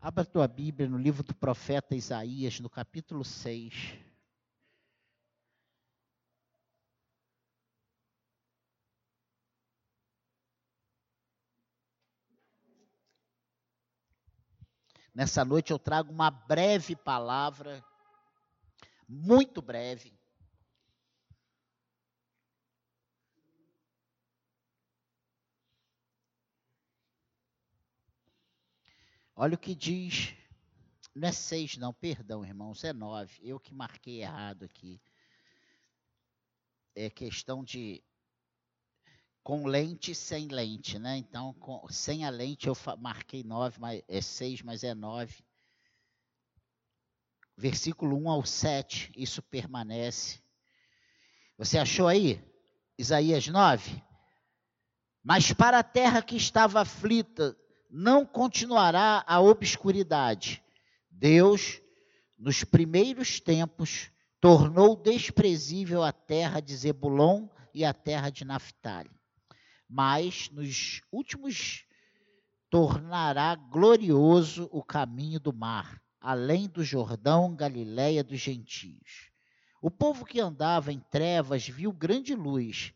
Abra a tua Bíblia no livro do profeta Isaías, no capítulo 6. Nessa noite eu trago uma breve palavra, muito breve. Olha o que diz, não é 6 não, perdão, irmãos, é 9. Eu que marquei errado aqui. É questão de com lente e sem lente, né? Então, sem a lente eu marquei 9, mas é 6, mas é 9. Versículo 1 ao 7, isso permanece. Você achou aí? Isaías 9. Mas para a terra que estava aflita, não continuará a obscuridade. Deus, nos primeiros tempos, tornou desprezível a terra de Zebulon e a terra de Naftali. Mas, nos últimos, tornará glorioso o caminho do mar, além do Jordão, Galiléia dos gentios. O povo que andava em trevas viu grande luz,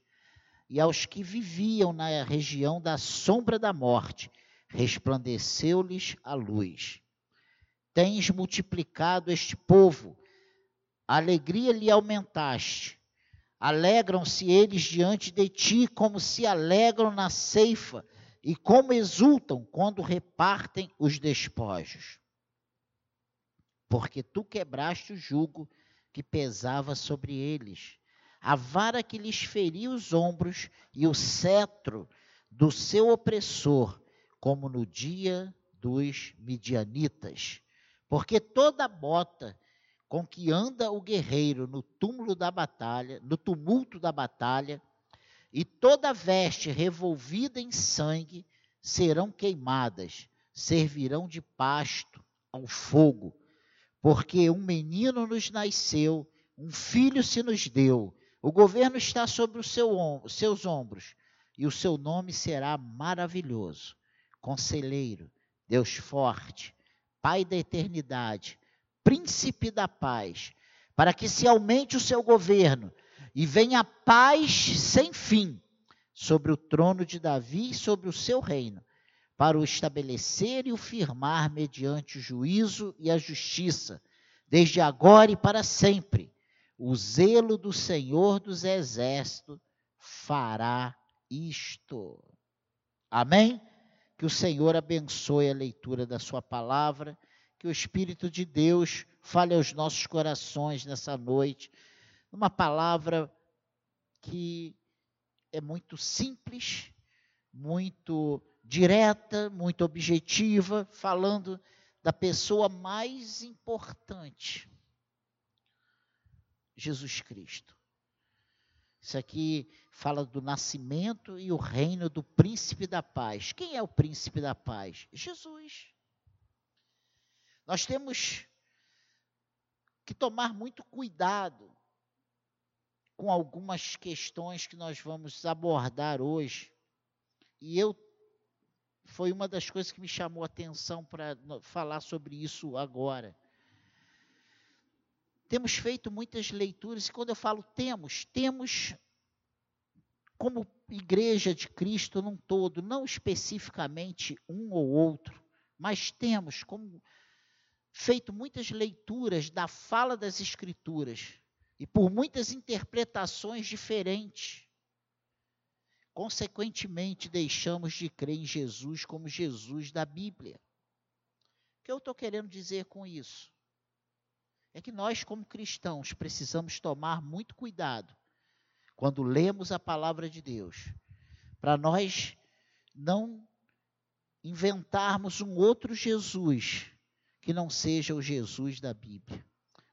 e aos que viviam na região da sombra da morte, resplandeceu-lhes a luz. Tens multiplicado este povo, a alegria lhe aumentaste. Alegram-se eles diante de ti, como se alegram na ceifa, e como exultam quando repartem os despojos. Porque tu quebraste o jugo que pesava sobre eles, a vara que lhes feria os ombros e o cetro do seu opressor, como no dia dos midianitas. Porque toda bota com que anda o guerreiro no tumulto da batalha, e toda veste revolvida em sangue serão queimadas, servirão de pasto ao fogo. Porque um menino nos nasceu, um filho se nos deu, o governo está sobre os seus ombros, e o seu nome será maravilhoso. Conselheiro, Deus forte, Pai da eternidade, Príncipe da paz, para que se aumente o seu governo e venha paz sem fim sobre o trono de Davi e sobre o seu reino, para o estabelecer e o firmar mediante o juízo e a justiça, desde agora e para sempre. O zelo do Senhor dos Exércitos fará isto. Amém? Que o Senhor abençoe a leitura da sua palavra, que o Espírito de Deus fale aos nossos corações nessa noite, uma palavra que é muito simples, muito direta, muito objetiva, falando da pessoa mais importante, Jesus Cristo. Isso aqui fala do nascimento e o reino do príncipe da paz. Quem é o príncipe da paz? Jesus. Nós temos que tomar muito cuidado com algumas questões que nós vamos abordar hoje. E foi uma das coisas que me chamou a atenção para falar sobre isso agora. Temos feito muitas leituras, e quando eu falo temos como igreja de Cristo num todo, não especificamente um ou outro, mas temos como feito muitas leituras da fala das Escrituras, e por muitas interpretações diferentes. Consequentemente, deixamos de crer em Jesus como Jesus da Bíblia. O que eu estou querendo dizer com isso? É que nós, como cristãos, precisamos tomar muito cuidado quando lemos a palavra de Deus, para nós não inventarmos um outro Jesus que não seja o Jesus da Bíblia,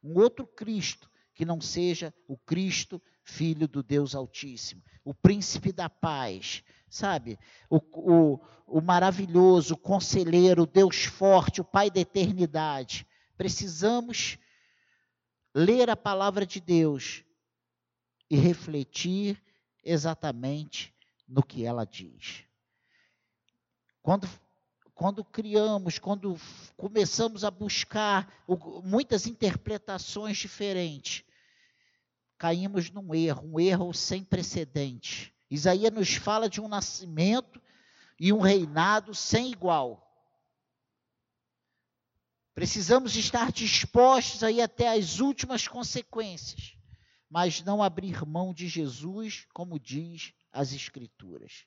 um outro Cristo que não seja o Cristo, Filho do Deus Altíssimo, o Príncipe da Paz, sabe? O maravilhoso, o Conselheiro, o Deus Forte, o Pai da Eternidade. Precisamos ler a palavra de Deus e refletir exatamente no que ela diz. Quando quando criamos, quando começamos a buscar muitas interpretações diferentes, caímos num erro, um erro sem precedente. Isaías nos fala de um nascimento e um reinado sem igual. Precisamos estar dispostos a ir até as últimas consequências, mas não abrir mão de Jesus, como diz as Escrituras.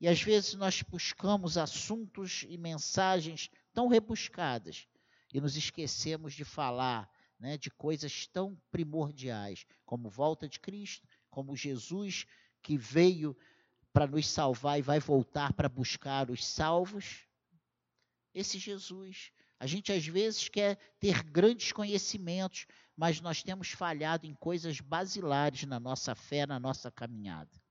E às vezes nós buscamos assuntos e mensagens tão rebuscadas e nos esquecemos de falar, né, de coisas tão primordiais, como volta de Cristo, como Jesus que veio para nos salvar e vai voltar para buscar os salvos. Esse Jesus, a gente às vezes quer ter grandes conhecimentos, mas nós temos falhado em coisas basilares na nossa fé, na nossa caminhada.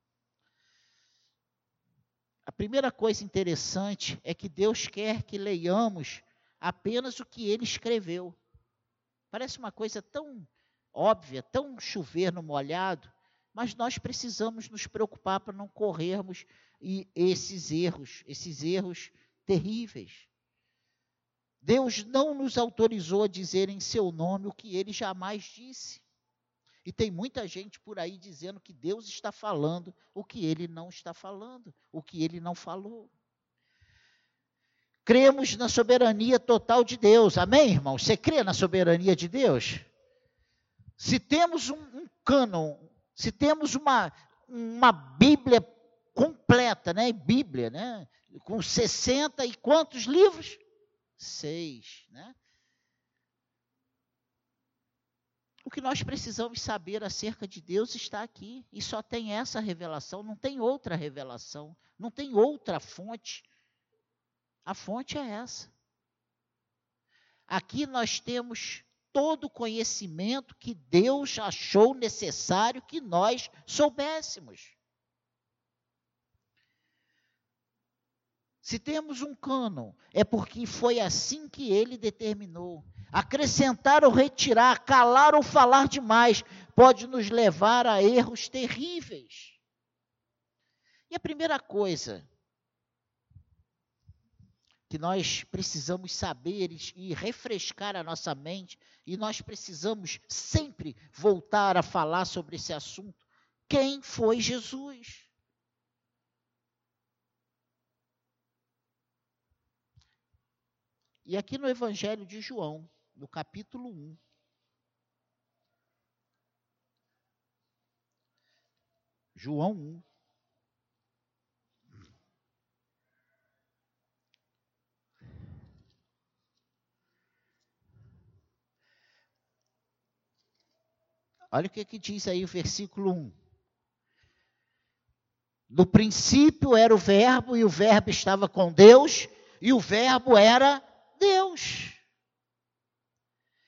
A primeira coisa interessante é que Deus quer que leiamos apenas o que Ele escreveu. Parece uma coisa tão óbvia, tão chover no molhado, mas nós precisamos nos preocupar para não corrermos esses erros terríveis. Deus não nos autorizou a dizer em seu nome o que Ele jamais disse. E tem muita gente por aí dizendo que Deus está falando o que Ele não está falando, o que Ele não falou. Cremos na soberania total de Deus. Amém, irmão? Você crê na soberania de Deus? Se temos um cânon, se temos uma Bíblia completa, né? Bíblia, né? Com 60 e quantos livros? 6, né? O que nós precisamos saber acerca de Deus está aqui, e só tem essa revelação, não tem outra fonte. A fonte é essa. Aqui nós temos todo o conhecimento que Deus achou necessário que nós soubéssemos. Se temos um cânon, é porque foi assim que Ele determinou. Acrescentar ou retirar, calar ou falar demais, pode nos levar a erros terríveis. E a primeira coisa que nós precisamos saber e refrescar a nossa mente, e nós precisamos sempre voltar a falar sobre esse assunto: quem foi Jesus? E aqui no Evangelho de João, no capítulo 1, João 1, olha o que diz aí o versículo 1. No princípio era o Verbo, e o Verbo estava com Deus, e o Verbo era Deus.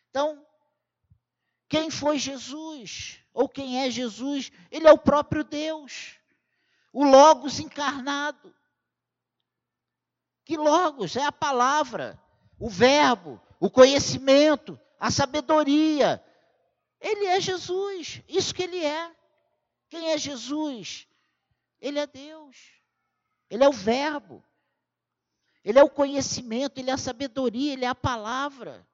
Então, quem foi Jesus? Ou quem é Jesus? Ele é o próprio Deus, o Logos encarnado. Que Logos? É a palavra, o verbo, o conhecimento, a sabedoria. Ele é Jesus, isso que Ele é. Quem é Jesus? Ele é Deus, Ele é o verbo, Ele é o conhecimento, Ele é a sabedoria, Ele é a palavra.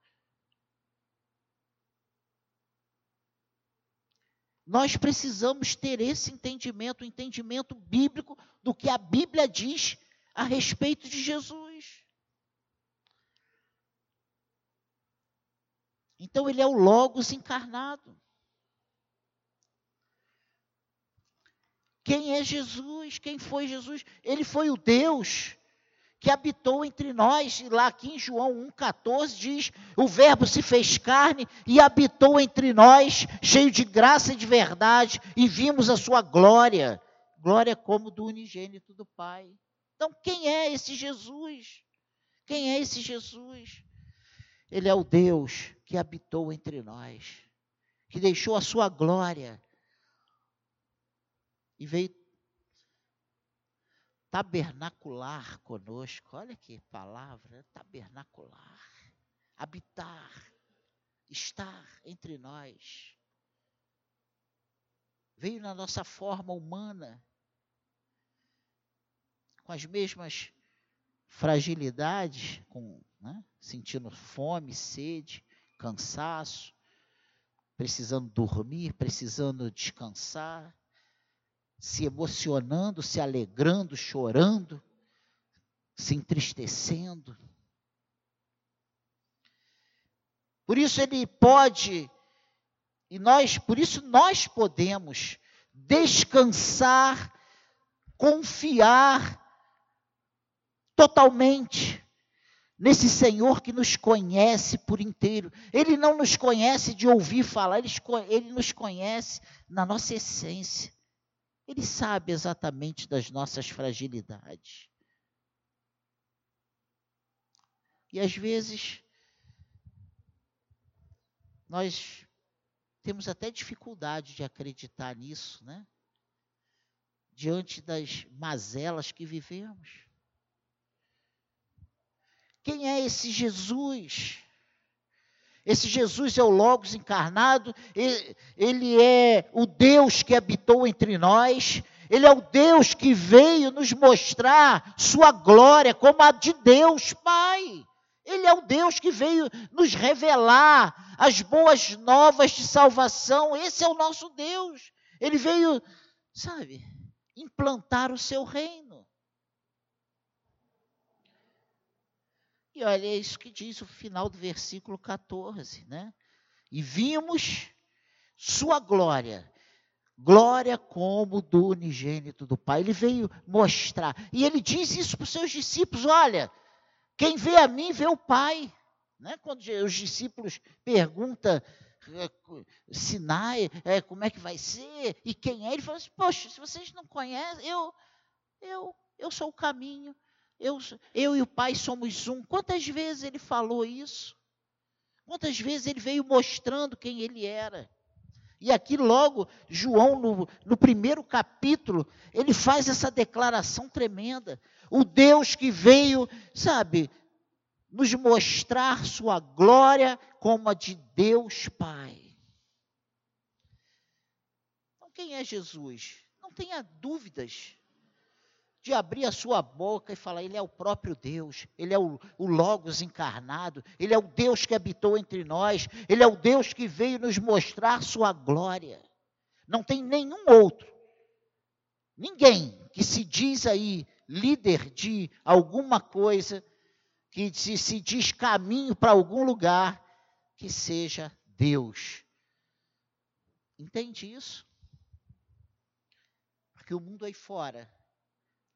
Nós precisamos ter esse entendimento, o entendimento bíblico do que a Bíblia diz a respeito de Jesus. Então, Ele é o Logos encarnado. Quem é Jesus? Quem foi Jesus? Ele foi o Deus que habitou entre nós, e lá aqui em João 1,14 diz: o Verbo se fez carne e habitou entre nós, cheio de graça e de verdade, e vimos a sua glória, glória como do unigênito do Pai. Então, quem é esse Jesus? Quem é esse Jesus? Ele é o Deus que habitou entre nós, que deixou a sua glória e veio tabernacular conosco. Olha que palavra, né? Tabernacular, habitar, estar entre nós. Veio na nossa forma humana, com as mesmas fragilidade, sentindo fome, sede, cansaço, precisando dormir, precisando descansar, se emocionando, se alegrando, chorando, se entristecendo. Por isso ele pode, por isso nós podemos descansar, confiar totalmente nesse Senhor que nos conhece por inteiro. Ele não nos conhece de ouvir falar, Ele nos conhece na nossa essência. Ele sabe exatamente das nossas fragilidades. E às vezes nós temos até dificuldade de acreditar nisso, diante das mazelas que vivemos. Quem é esse Jesus? Esse Jesus é o Logos encarnado, ele é o Deus que habitou entre nós, ele é o Deus que veio nos mostrar sua glória como a de Deus Pai. Ele é o Deus que veio nos revelar as boas novas de salvação. Esse é o nosso Deus. Ele veio, implantar o seu reino. E olha, é isso que diz o final do versículo 14, E vimos sua glória, glória como do unigênito do Pai. Ele veio mostrar. E ele diz isso para os seus discípulos, olha... Quem vê a mim, vê o Pai. Quando os discípulos perguntam, sinais, como é que vai ser, e quem é, ele fala assim, poxa, se vocês não conhecem, eu sou o caminho, eu e o Pai somos um. Quantas vezes ele falou isso? Quantas vezes ele veio mostrando quem ele era? E aqui logo, João, no primeiro capítulo, ele faz essa declaração tremenda. O Deus que veio, nos mostrar sua glória como a de Deus Pai. Então, quem é Jesus? Não tenha dúvidas de abrir a sua boca e falar, ele é o próprio Deus, ele é o Logos encarnado, ele é o Deus que habitou entre nós, ele é o Deus que veio nos mostrar sua glória. Não tem nenhum outro, ninguém que se diz aí líder de alguma coisa, que se diz caminho para algum lugar, que seja Deus. Entende isso? Porque o mundo aí fora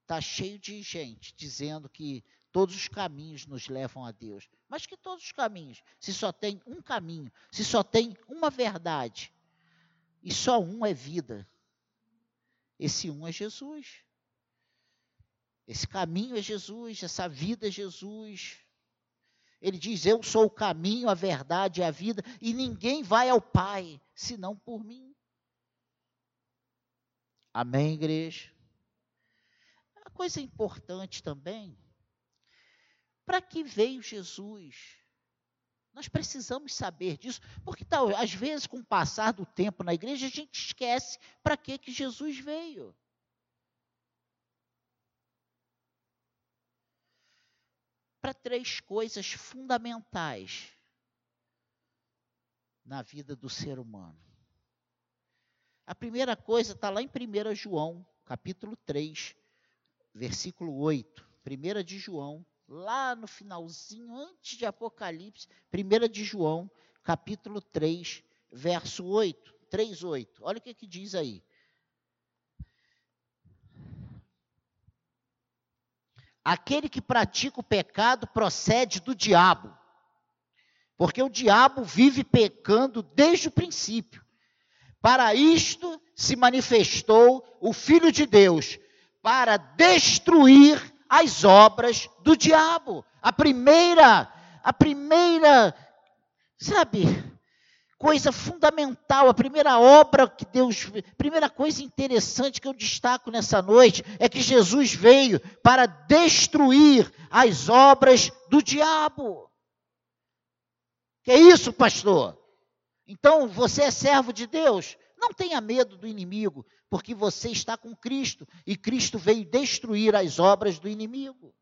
está cheio de gente dizendo que todos os caminhos nos levam a Deus. Mas que todos os caminhos, se só tem um caminho, se só tem uma verdade, e só um é vida, esse um é Jesus. Esse caminho é Jesus, essa vida é Jesus. Ele diz, eu sou o caminho, a verdade e a vida, e ninguém vai ao Pai, senão por mim. Amém, igreja? Uma coisa importante também, para que veio Jesus? Nós precisamos saber disso, porque às vezes, com o passar do tempo na igreja, a gente esquece para que Jesus veio. Para três coisas fundamentais na vida do ser humano. A primeira coisa está lá em 1 João, capítulo 3, versículo 8, 1 de João, lá no finalzinho, antes de Apocalipse, 1 de João, capítulo 3, verso 8, 3:8. Olha o que diz aí. Aquele que pratica o pecado procede do diabo, porque o diabo vive pecando desde o princípio. Para isto se manifestou o Filho de Deus, para destruir as obras do diabo. A primeira coisa fundamental, a primeira obra que Deus... A primeira coisa interessante que eu destaco nessa noite é que Jesus veio para destruir as obras do diabo. Que é isso, pastor? Então, você é servo de Deus? Não tenha medo do inimigo, porque você está com Cristo e Cristo veio destruir as obras do inimigo.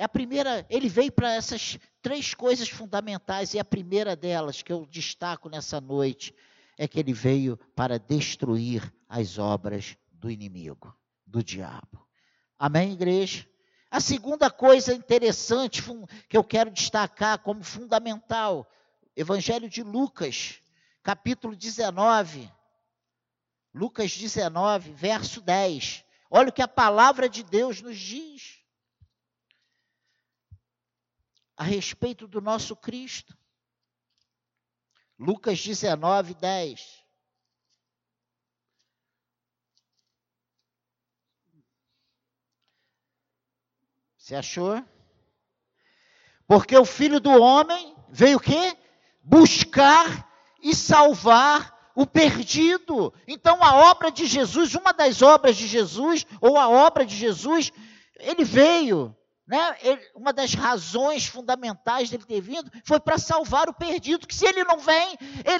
É a primeira, ele veio para essas três coisas fundamentais, e a primeira delas, que eu destaco nessa noite, é que ele veio para destruir as obras do inimigo, do diabo. Amém, igreja? A segunda coisa interessante que eu quero destacar como fundamental, Evangelho de Lucas, capítulo 19, Lucas 19, verso 10. Olha o que a palavra de Deus nos diz a respeito do nosso Cristo. Lucas 19, 10. Você achou? Porque o Filho do Homem veio o quê? Buscar e salvar o perdido. Então, a obra de Jesus, uma das obras de Jesus, ou a obra de Jesus, ele veio, né? Uma das razões fundamentais dele ter vindo foi para salvar o perdido, que se ele não vem,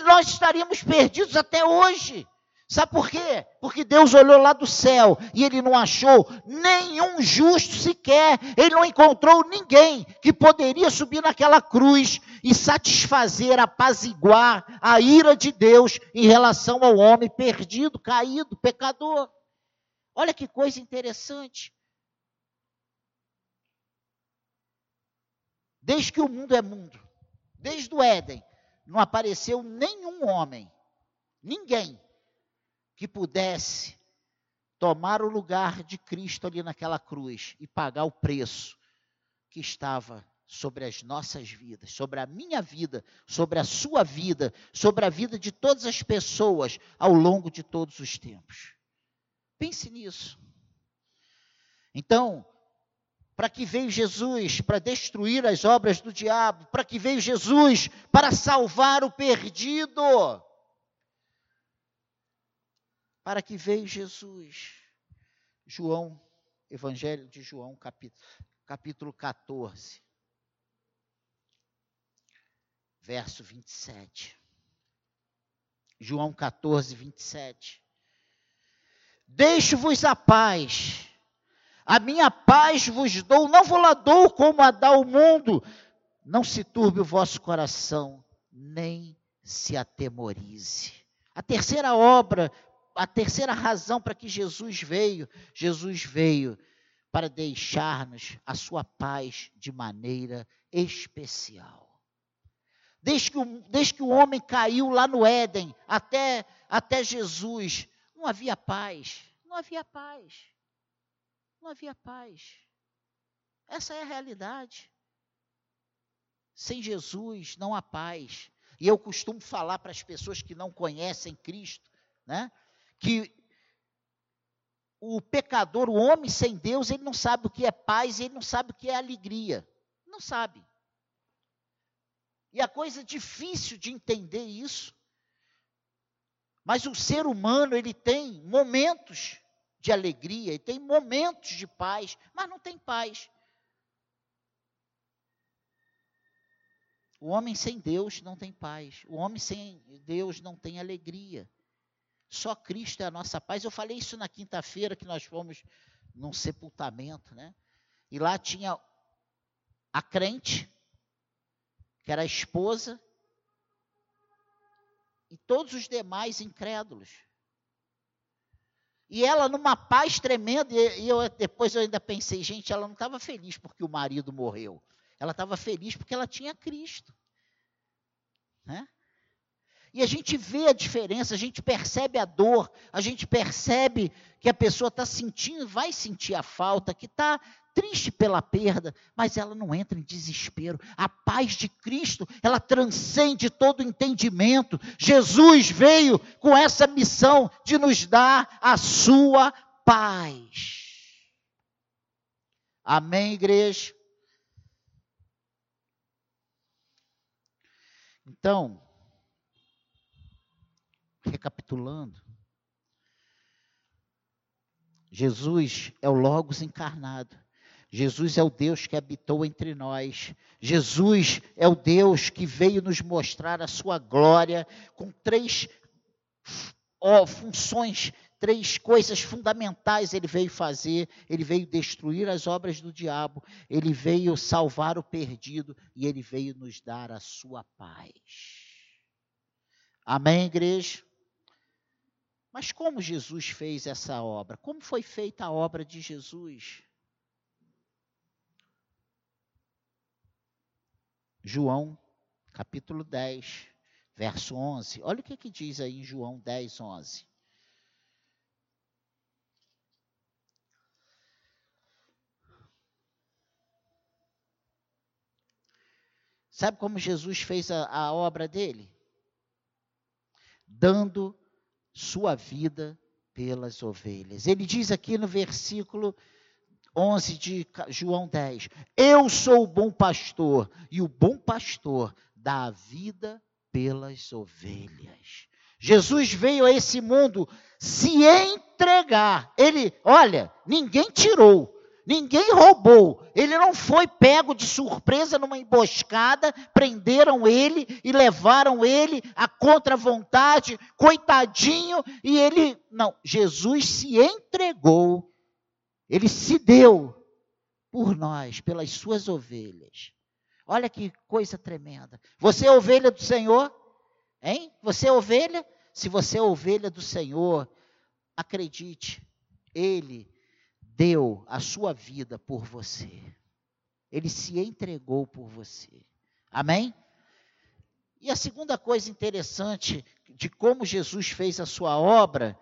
nós estaríamos perdidos até hoje. Sabe por quê? Porque Deus olhou lá do céu e ele não achou nenhum justo sequer. Ele não encontrou ninguém que poderia subir naquela cruz e satisfazer, apaziguar a ira de Deus em relação ao homem perdido, caído, pecador. Olha que coisa interessante. Desde que o mundo é mundo, desde o Éden, não apareceu nenhum homem, ninguém, que pudesse tomar o lugar de Cristo ali naquela cruz e pagar o preço que estava sobre as nossas vidas, sobre a minha vida, sobre a sua vida, sobre a vida de todas as pessoas ao longo de todos os tempos. Pense nisso. Então, para que veio Jesus? Para destruir as obras do diabo. Para que veio Jesus? Para salvar o perdido. Para que veio Jesus? João, Evangelho de João, capítulo 14, verso 27. João 14, 27. Deixo-vos a paz, a minha paz vos dou, não vou lá dou como a dá o mundo, não se turbe o vosso coração, nem se atemorize. A terceira obra, a terceira razão para que Jesus veio para deixar-nos a sua paz de maneira especial. Desde que o homem caiu lá no Éden até Jesus, não havia paz, não havia paz, não havia paz. Essa é a realidade. Sem Jesus não há paz. E eu costumo falar para as pessoas que não conhecem Cristo, né? Que o pecador, o homem sem Deus, ele não sabe o que é paz, ele não sabe o que é alegria. Não sabe. E a coisa difícil de entender isso. Mas o ser humano, ele tem momentos de alegria, ele tem momentos de paz, mas não tem paz. O homem sem Deus não tem paz. O homem sem Deus não tem alegria. Só Cristo é a nossa paz. Eu falei isso na quinta-feira, que nós fomos num sepultamento, né? E lá tinha a crente, que era a esposa, e todos os demais incrédulos. E ela numa paz tremenda, e depois eu ainda pensei, gente, ela não estava feliz porque o marido morreu. Ela estava feliz porque ela tinha Cristo, né? E a gente vê a diferença, a gente percebe a dor, a gente percebe que a pessoa está sentindo, vai sentir a falta, que está triste pela perda, mas ela não entra em desespero. A paz de Cristo, ela transcende todo entendimento. Jesus veio com essa missão de nos dar a sua paz. Amém, igreja? Então, recapitulando, Jesus é o Logos encarnado, Jesus é o Deus que habitou entre nós, Jesus é o Deus que veio nos mostrar a sua glória com três funções três coisas fundamentais ele veio fazer. Ele veio destruir as obras do diabo, ele veio salvar o perdido e ele veio nos dar a sua paz. Amém, igreja? Mas como Jesus fez essa obra? Como foi feita a obra de Jesus? João, capítulo 10, verso 11. Olha o que diz aí em João 10, 11. Sabe como Jesus fez a obra dele? Dando sua vida pelas ovelhas. Ele diz aqui no versículo 11 de João 10, eu sou o bom pastor, e o bom pastor dá a vida pelas ovelhas. Jesus veio a esse mundo se entregar. Ele, olha, ninguém tirou. Ninguém roubou, ele não foi pego de surpresa numa emboscada, prenderam ele e levaram ele à contra-vontade, coitadinho, e ele, não, Jesus se entregou, ele se deu por nós, pelas suas ovelhas. Olha que coisa tremenda. Você é ovelha do Senhor? Hein? Você é ovelha? Se você é ovelha do Senhor, acredite, ele deu a sua vida por você. Ele se entregou por você. Amém? E a segunda coisa interessante de como Jesus fez a sua obra,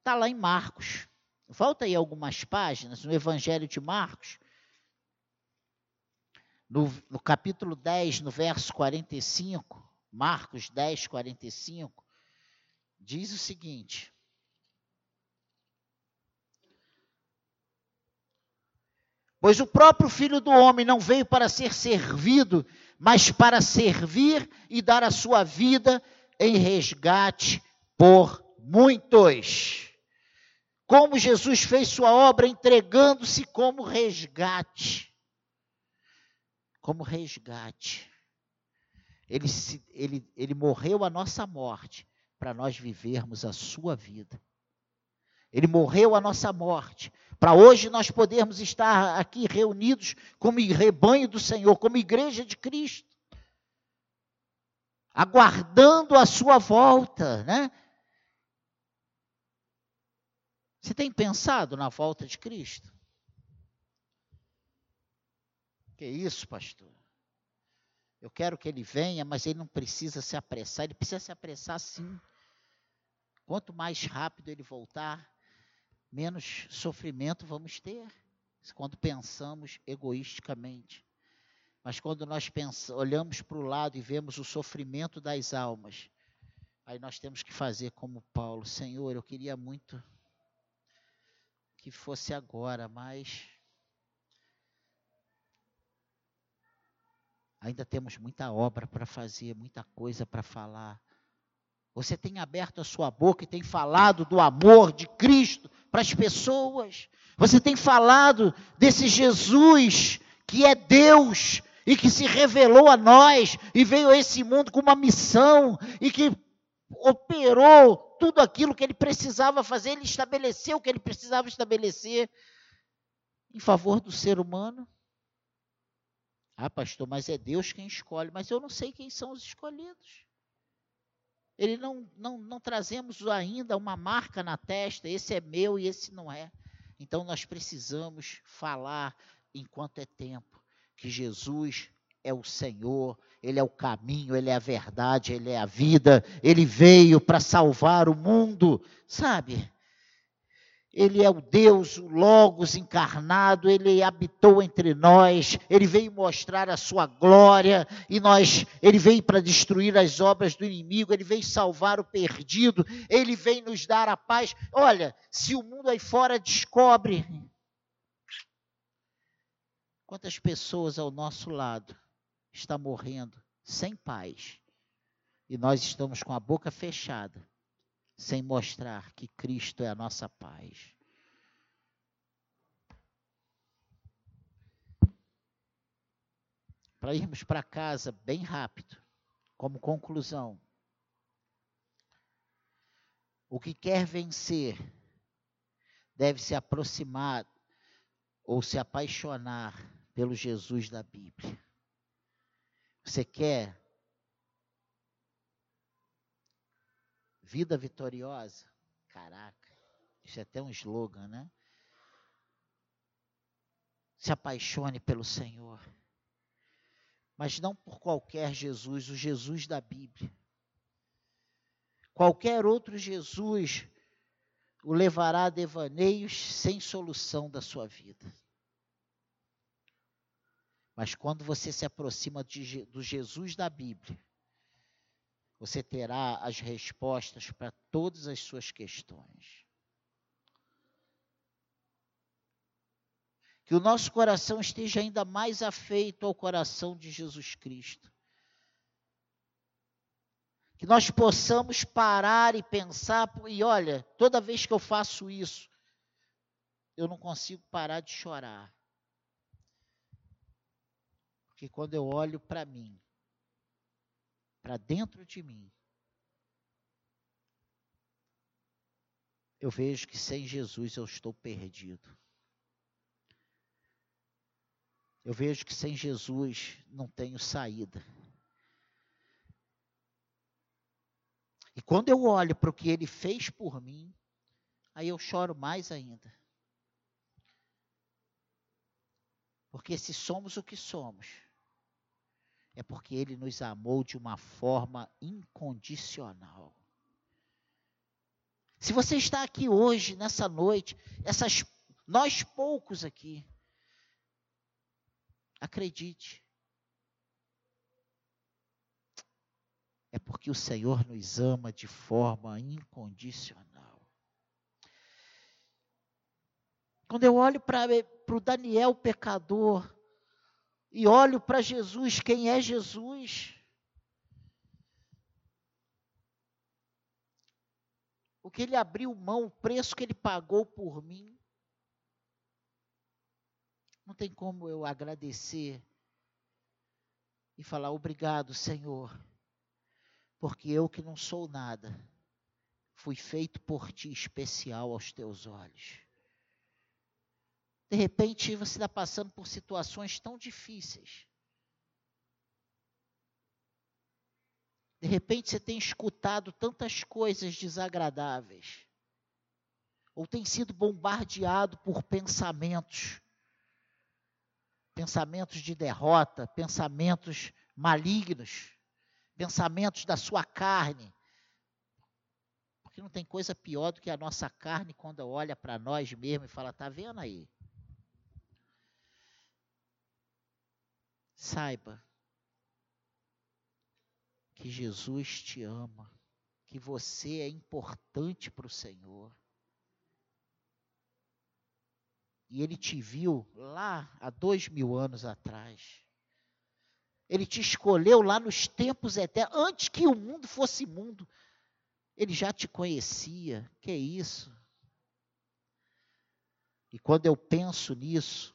está lá em Marcos. Volta aí algumas páginas, no Evangelho de Marcos, no capítulo 10, no verso 45, Marcos 10, 45, diz o seguinte... Pois o próprio Filho do Homem não veio para ser servido, mas para servir e dar a sua vida em resgate por muitos. Como Jesus fez sua obra entregando-se como resgate. Como resgate. Ele morreu a nossa morte para nós vivermos a sua vida. Ele morreu a nossa morte, para hoje nós podermos estar aqui reunidos como rebanho do Senhor, como igreja de Cristo, aguardando a sua volta, né? Você tem pensado na volta de Cristo? Que isso, pastor? Eu quero que ele venha, mas ele não precisa se apressar, ele precisa se apressar sim. Quanto mais rápido ele voltar, menos sofrimento vamos ter, quando pensamos egoisticamente. Mas quando nós olhamos para o lado e vemos o sofrimento das almas, aí nós temos que fazer como Paulo. Senhor, eu queria muito que fosse agora, mas ainda temos muita obra para fazer, muita coisa para falar. Você tem aberto a sua boca e tem falado do amor de Cristo para as pessoas. Você tem falado desse Jesus que é Deus e que se revelou a nós e veio a esse mundo com uma missão e que operou tudo aquilo que ele precisava fazer, ele estabeleceu o que ele precisava estabelecer em favor do ser humano. Ah, pastor, mas é Deus quem escolhe, mas eu não sei quem são os escolhidos. Ele não trazemos ainda uma marca na testa, esse é meu e esse não é. Então, nós precisamos falar, enquanto é tempo, que Jesus é o Senhor, Ele é o caminho, Ele é a verdade, Ele é a vida, Ele veio para salvar o mundo, sabe? Ele é o Deus, o Logos encarnado, Ele habitou entre nós, Ele veio mostrar a sua glória, Ele veio para destruir as obras do inimigo, Ele veio salvar o perdido, Ele veio nos dar a paz. Olha, se o mundo aí fora descobre, quantas pessoas ao nosso lado estão morrendo sem paz, e nós estamos com a boca fechada, sem mostrar que Cristo é a nossa paz. Para irmos para casa bem rápido, como conclusão, O que quer vencer deve se aproximar ou se apaixonar pelo Jesus da Bíblia. Você quer vida vitoriosa? Caraca, isso é até um slogan, né? Se apaixone pelo Senhor. Mas não por qualquer Jesus, o Jesus da Bíblia. Qualquer outro Jesus o levará a devaneios sem solução da sua vida. Mas quando você se aproxima do Jesus da Bíblia, você terá as respostas para todas as suas questões. Que o nosso coração esteja ainda mais afeito ao coração de Jesus Cristo. Que nós possamos parar e pensar, e olha, toda vez que eu faço isso, eu não consigo parar de chorar. Porque quando eu olho para mim, para dentro de mim, eu vejo que sem Jesus eu estou perdido. Eu vejo que sem Jesus não tenho saída. E quando eu olho para o que ele fez por mim, aí eu choro mais ainda. Porque se somos o que somos, é porque ele nos amou de uma forma incondicional. Se você está aqui hoje, nessa noite, nós poucos aqui, acredite. É porque o Senhor nos ama de forma incondicional. Quando eu olho para o Daniel pecador e olho para Jesus, quem é Jesus? O que ele abriu mão, o preço que ele pagou por mim, não tem como eu agradecer e falar obrigado, Senhor, porque eu que não sou nada, fui feito por ti especial aos teus olhos. De repente você está passando por situações tão difíceis. De repente você tem escutado tantas coisas desagradáveis, ou tem sido bombardeado por pensamentos de derrota, pensamentos malignos, pensamentos da sua carne, porque não tem coisa pior do que a nossa carne quando olha para nós mesmos e fala, tá vendo aí? Saiba que Jesus te ama, que você é importante para o Senhor. E ele te viu lá há 2000 anos atrás. Ele te escolheu lá nos tempos eternos, antes que o mundo fosse mundo. Ele já te conhecia. Que é isso? E quando eu penso nisso,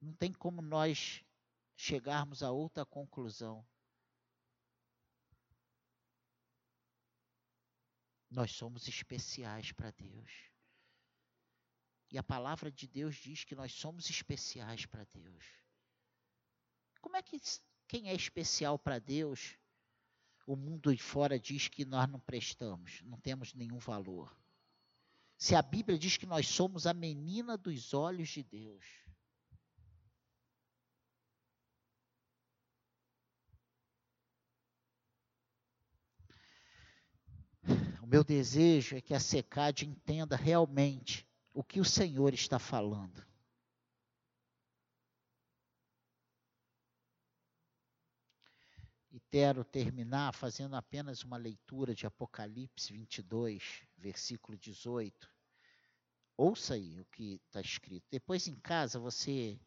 não tem como nós chegarmos a outra conclusão. Nós somos especiais para Deus. E a palavra de Deus diz que nós somos especiais para Deus. Como é que quem é especial para Deus, o mundo de fora diz que nós não prestamos, não temos nenhum valor? Se a Bíblia diz que nós somos a menina dos olhos de Deus. O meu desejo é que a SECAD entenda realmente o que o Senhor está falando. E quero terminar fazendo apenas uma leitura de Apocalipse 22, versículo 18. Ouça aí o que está escrito. Depois em casa você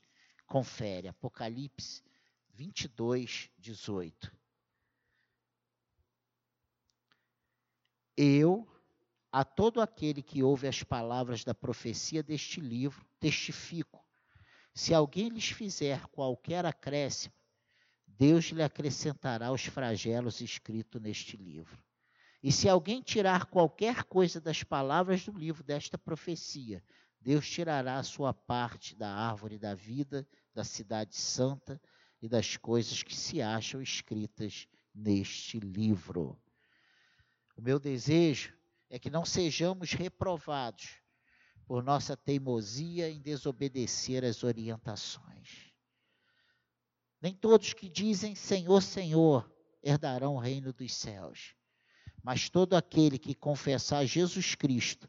confere. Apocalipse 22, 18. Eu, a todo aquele que ouve as palavras da profecia deste livro, testifico. Se alguém lhes fizer qualquer acréscimo, Deus lhe acrescentará os flagelos escritos neste livro. E se alguém tirar qualquer coisa das palavras do livro desta profecia, Deus tirará a sua parte da árvore da vida, da cidade santa e das coisas que se acham escritas neste livro. O meu desejo é que não sejamos reprovados por nossa teimosia em desobedecer às orientações. Nem todos que dizem Senhor, Senhor, herdarão o reino dos céus, mas todo aquele que confessar Jesus Cristo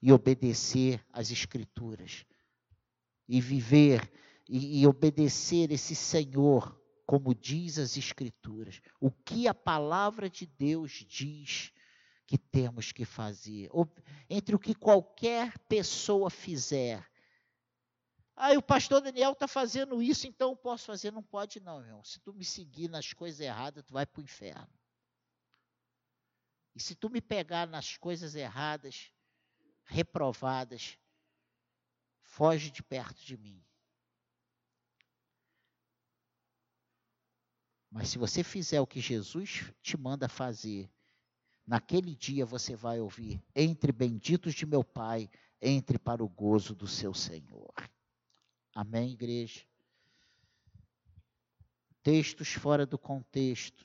e obedecer às Escrituras e viver e obedecer esse Senhor, como diz as Escrituras, o que a palavra de Deus diz que temos que fazer, entre o que qualquer pessoa fizer. Ah, e o pastor Daniel está fazendo isso, então eu posso fazer. Não pode não, irmão. Se tu me seguir nas coisas erradas, tu vai para o inferno. E se tu me pegar nas coisas erradas, reprovadas, foge de perto de mim. Mas se você fizer o que Jesus te manda fazer, naquele dia você vai ouvir, entre benditos de meu Pai, entre para o gozo do seu Senhor. Amém, igreja? Textos fora do contexto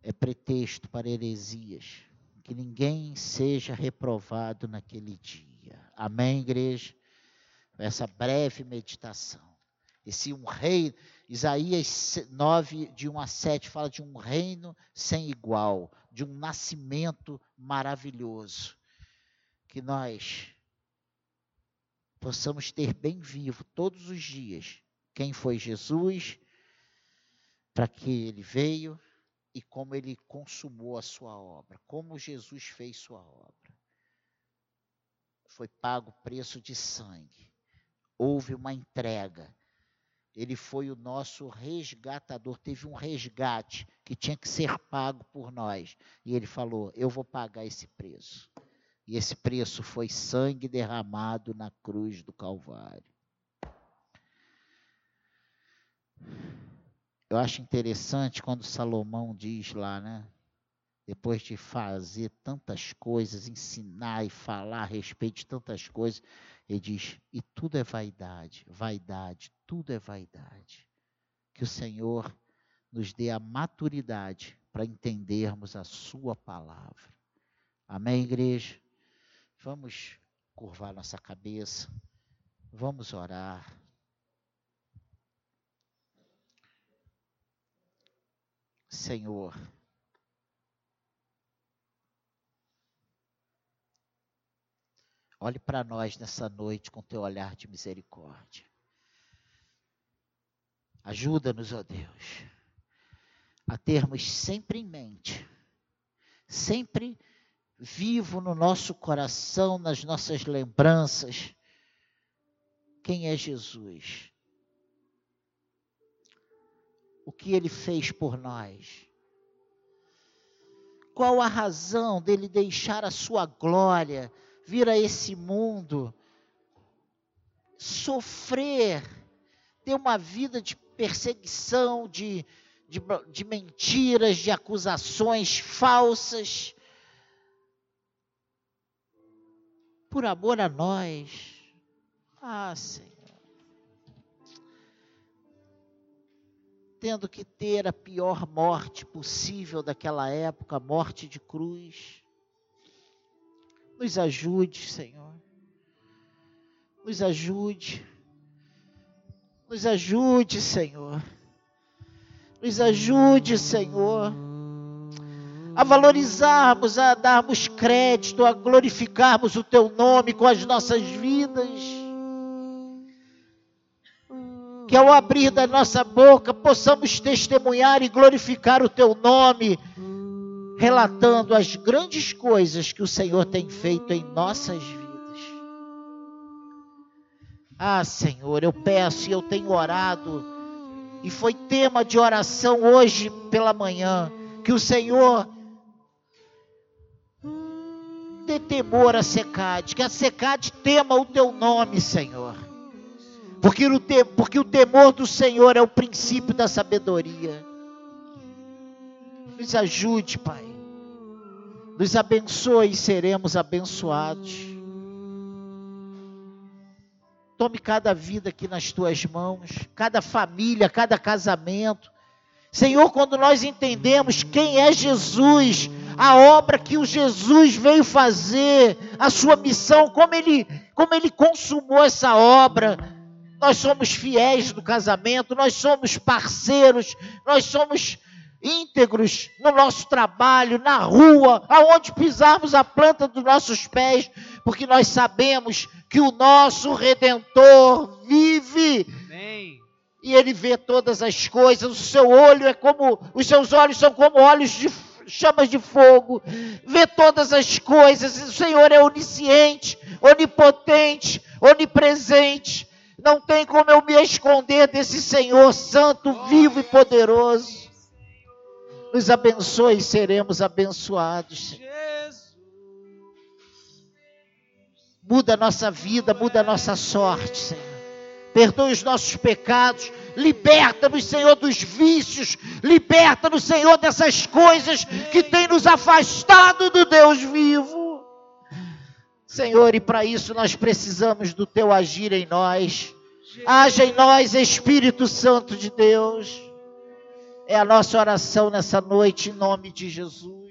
é pretexto para heresias. Que ninguém seja reprovado naquele dia. Amém, igreja? Essa breve meditação. Esse um reino, Isaías 9, de 1 a 7, fala de um reino sem igual, de um nascimento maravilhoso, que nós possamos ter bem vivo todos os dias quem foi Jesus, para que ele veio e como ele consumou a sua obra, como Jesus fez sua obra. Foi pago o preço de sangue, houve uma entrega. Ele foi o nosso resgatador, teve um resgate que tinha que ser pago por nós. E ele falou, eu vou pagar esse preço. E esse preço foi sangue derramado na cruz do Calvário. Eu acho interessante quando Salomão diz lá, né? Depois de fazer tantas coisas, ensinar e falar a respeito de tantas coisas, ele diz, e tudo é vaidade, vaidade, tudo é vaidade. Que o Senhor nos dê a maturidade para entendermos a sua palavra. Amém, igreja? Vamos curvar nossa cabeça, vamos orar. Senhor, olhe para nós nessa noite com teu olhar de misericórdia. Ajuda-nos, ó Deus, a termos sempre em mente, sempre vivo no nosso coração, nas nossas lembranças, quem é Jesus, o que ele fez por nós, qual a razão dele deixar a sua glória, vir a esse mundo, sofrer, ter uma vida de perseguição, de mentiras, de acusações falsas, por amor a nós. Ah, Senhor. Tendo que ter a pior morte possível daquela época, a morte de cruz. Nos ajude, Senhor, nos ajude, Senhor, a valorizarmos, a darmos crédito, a glorificarmos o teu nome com as nossas vidas, que ao abrir da nossa boca possamos testemunhar e glorificar o teu nome, relatando as grandes coisas que o Senhor tem feito em nossas vidas. Ah, Senhor, eu peço e eu tenho orado, e foi tema de oração hoje pela manhã, que o Senhor dê temor à SECAD, que a SECAD tema o teu nome, Senhor. Porque o temor do Senhor é o princípio da sabedoria. Nos ajude, Pai. Nos abençoe e seremos abençoados. Tome cada vida aqui nas tuas mãos, cada família, cada casamento. Senhor, quando nós entendemos quem é Jesus, a obra que o Jesus veio fazer, a sua missão, como ele consumou essa obra, nós somos fiéis do casamento, nós somos parceiros, nós somos íntegros no nosso trabalho, na rua, aonde pisarmos a planta dos nossos pés, porque nós sabemos que o nosso Redentor vive. Amém. E Ele vê todas as coisas. Os seus olhos são como olhos de chamas de fogo. Vê todas as coisas. O Senhor é onisciente, onipotente, onipresente. Não tem como eu me esconder desse Senhor santo, vivo e poderoso. Nos abençoe e seremos abençoados, Senhor. Muda a nossa vida, muda a nossa sorte, Senhor. Perdoe os nossos pecados, liberta-nos, Senhor, dos vícios, liberta-nos, Senhor, dessas coisas que tem nos afastado do Deus vivo. Senhor, e para isso nós precisamos do Teu agir em nós. Haja em nós, Espírito Santo de Deus. É a nossa oração nessa noite, em nome de Jesus.